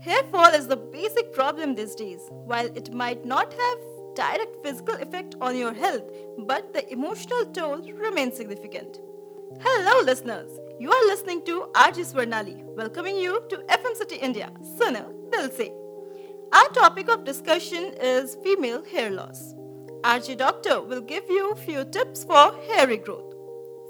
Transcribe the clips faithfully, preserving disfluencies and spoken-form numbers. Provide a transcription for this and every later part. Hair fall is the basic problem these days. While it might not have direct physical effect on your health, but the emotional toll remains significant. Hello listeners, you are listening to R J Swarnali, welcoming you to F M City India, Suno Tilsey. Our topic of discussion is female hair loss. R J Doctor will give you few tips for hair regrowth.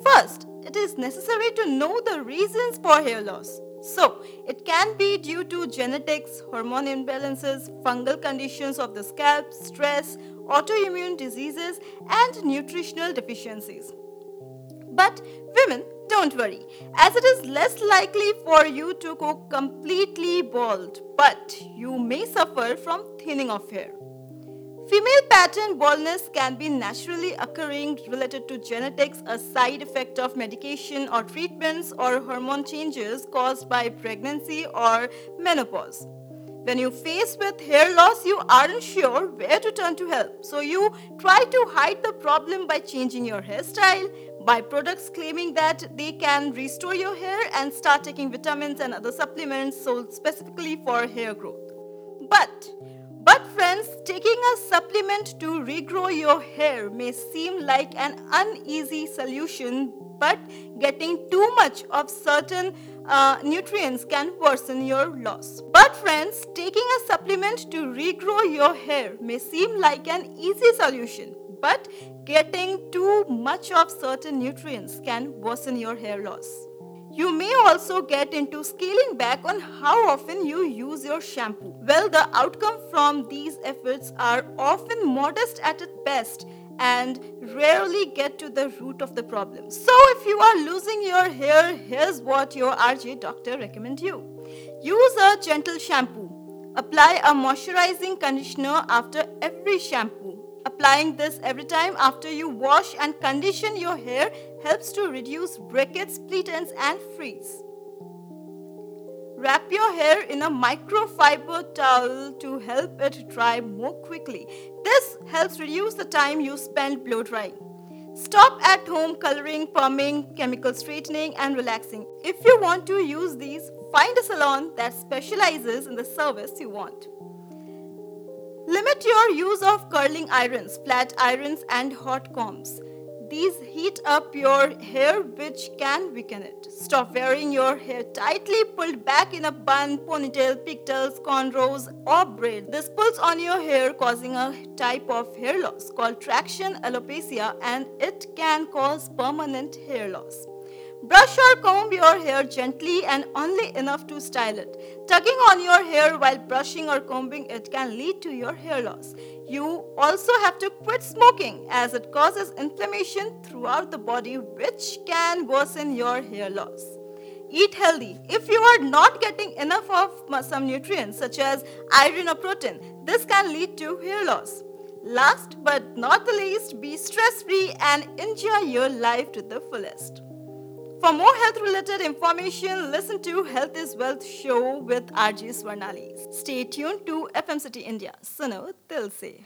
First, it is necessary to know the reasons for hair loss. So, it can be due to genetics, hormone imbalances, fungal conditions of the scalp, stress, autoimmune diseases, and nutritional deficiencies. But women, don't worry, as it is less likely for you to go completely bald, but you may suffer from thinning of hair. Female pattern baldness can be naturally occurring related to genetics, a side effect of medication or treatments, or hormone changes caused by pregnancy or menopause. When you face with hair loss, you aren't sure where to turn to help. So you try to hide the problem by changing your hairstyle, by products claiming that they can restore your hair, and start taking vitamins and other supplements sold specifically for hair growth. But But friends, taking a supplement to regrow your hair may seem like an uneasy solution, but getting too much of certain uh, nutrients can worsen your loss. But friends, taking a supplement to regrow your hair may seem like an easy solution, but getting too much of certain nutrients can worsen your hair loss. You may also get into scaling back on how often you use your shampoo. Well, the outcome from these efforts are often modest at its best and rarely get to the root of the problem. So if you are losing your hair, here's what your R J Doctor recommends you. Use a gentle shampoo. Apply a moisturizing conditioner after every shampoo. Applying this every time after you wash and condition your hair helps to reduce breakage, split ends, and frizz. Wrap your hair in a microfiber towel to help it dry more quickly. This helps reduce the time you spend blow drying. Stop at home coloring, perming, chemical straightening, and relaxing. If you want to use these, find a salon that specializes in the service you want. Limit your use of curling irons, flat irons, and hot combs. These heat up your hair, which can weaken it. Stop wearing your hair tightly pulled back in a bun, ponytail, pigtails, cornrows, or braid. This pulls on your hair, causing a type of hair loss called traction alopecia, and it can cause permanent hair loss. Brush or comb your hair gently and only enough to style it. Tugging on your hair while brushing or combing it can lead to your hair loss. You also have to quit smoking, as it causes inflammation throughout the body, which can worsen your hair loss. Eat healthy. If you are not getting enough of some nutrients such as iron or protein, this can lead to hair loss. Last but not the least, be stress-free and enjoy your life to the fullest. For more health-related information, listen to Health is Wealth show with R J Swarnali. Stay tuned to F M City India, Suno Tilsey.